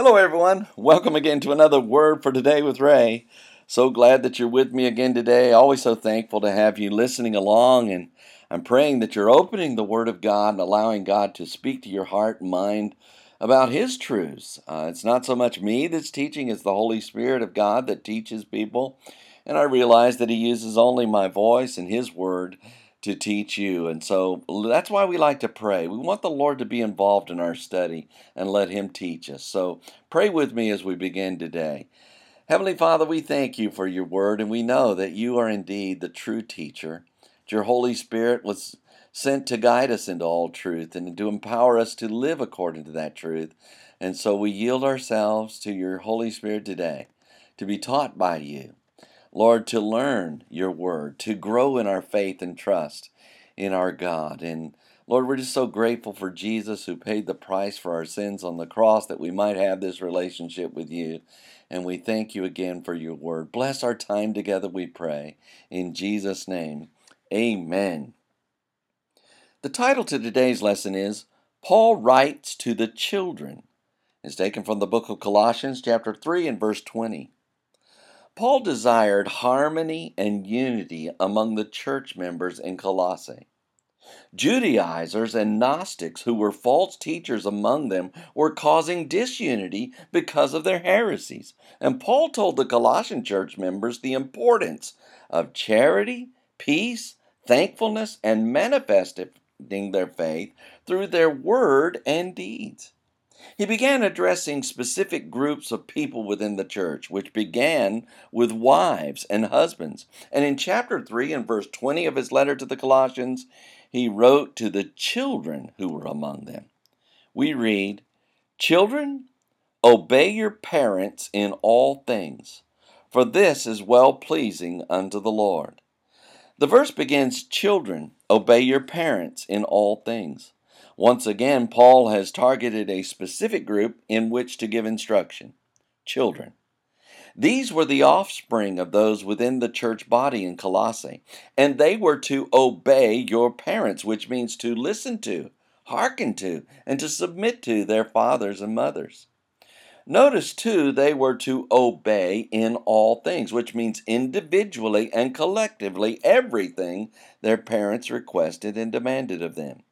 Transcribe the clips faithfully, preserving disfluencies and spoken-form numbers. Hello everyone, welcome again to another Word for Today with Ray. So glad that you're with me again today. Always so thankful to have you listening along, and I'm praying that you're opening the Word of God and allowing God to speak to your heart and mind about His truths. Uh, it's not so much me that's teaching, it's the Holy Spirit of God that teaches people, and I realize that He uses only my voice and His Word to teach you. And so that's why we like to pray. We want the Lord to be involved in our study and let Him teach us. So pray with me as we begin today. Heavenly Father, we thank You for Your Word, and we know that You are indeed the true teacher. Your Holy Spirit was sent to guide us into all truth and to empower us to live according to that truth. And so we yield ourselves to Your Holy Spirit today to be taught by You, Lord, to learn Your Word, to grow in our faith and trust in our God. And Lord, we're just so grateful for Jesus, who paid the price for our sins on the cross that we might have this relationship with You. And we thank You again for Your Word. Bless our time together, we pray. In Jesus' name, amen. The title to today's lesson is, Paul Writes to the Children. It's taken from the book of Colossians, chapter three and verse twenty. Paul desired harmony and unity among the church members in Colossae. Judaizers and Gnostics, who were false teachers among them, were causing disunity because of their heresies. And Paul told the Colossian church members the importance of charity, peace, thankfulness, and manifesting their faith through their word and deeds. He began addressing specific groups of people within the church, which began with wives and husbands. And in chapter three and verse twenty of his letter to the Colossians, he wrote to the children who were among them. We read, "Children, obey your parents in all things, for this is well-pleasing unto the Lord." The verse begins, "Children, obey your parents in all things." Once again, Paul has targeted a specific group in which to give instruction, children. These were the offspring of those within the church body in Colossae, and they were to obey your parents, which means to listen to, hearken to, and to submit to their fathers and mothers. Notice, too, they were to obey in all things, which means individually and collectively everything their parents requested and demanded of them.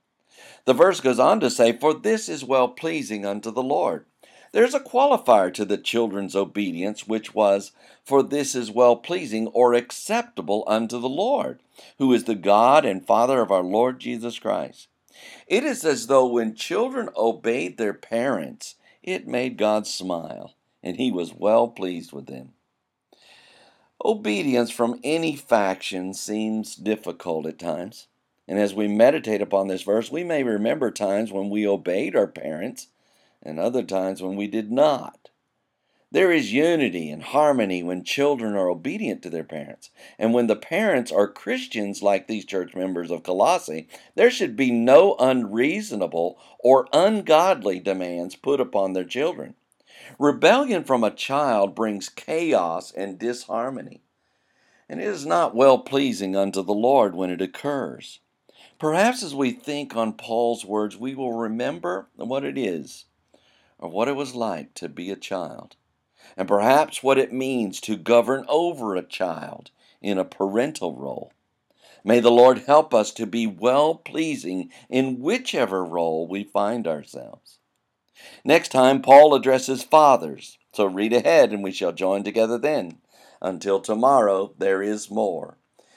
The verse goes on to say, "For this is well-pleasing unto the Lord." There's a qualifier to the children's obedience, which was, "For this is well-pleasing or acceptable unto the Lord, who is the God and Father of our Lord Jesus Christ." It is as though when children obeyed their parents, it made God smile, and He was well pleased with them. Obedience from any faction seems difficult at times. And as we meditate upon this verse, we may remember times when we obeyed our parents and other times when we did not. There is unity and harmony when children are obedient to their parents. And when the parents are Christians like these church members of Colossae, there should be no unreasonable or ungodly demands put upon their children. Rebellion from a child brings chaos and disharmony, and it is not well-pleasing unto the Lord when it occurs. Perhaps as we think on Paul's words, we will remember what it is, or what it was like to be a child, and perhaps what it means to govern over a child in a parental role. May the Lord help us to be well-pleasing in whichever role we find ourselves. Next time, Paul addresses fathers, so read ahead and we shall join together then. Until tomorrow, there is more.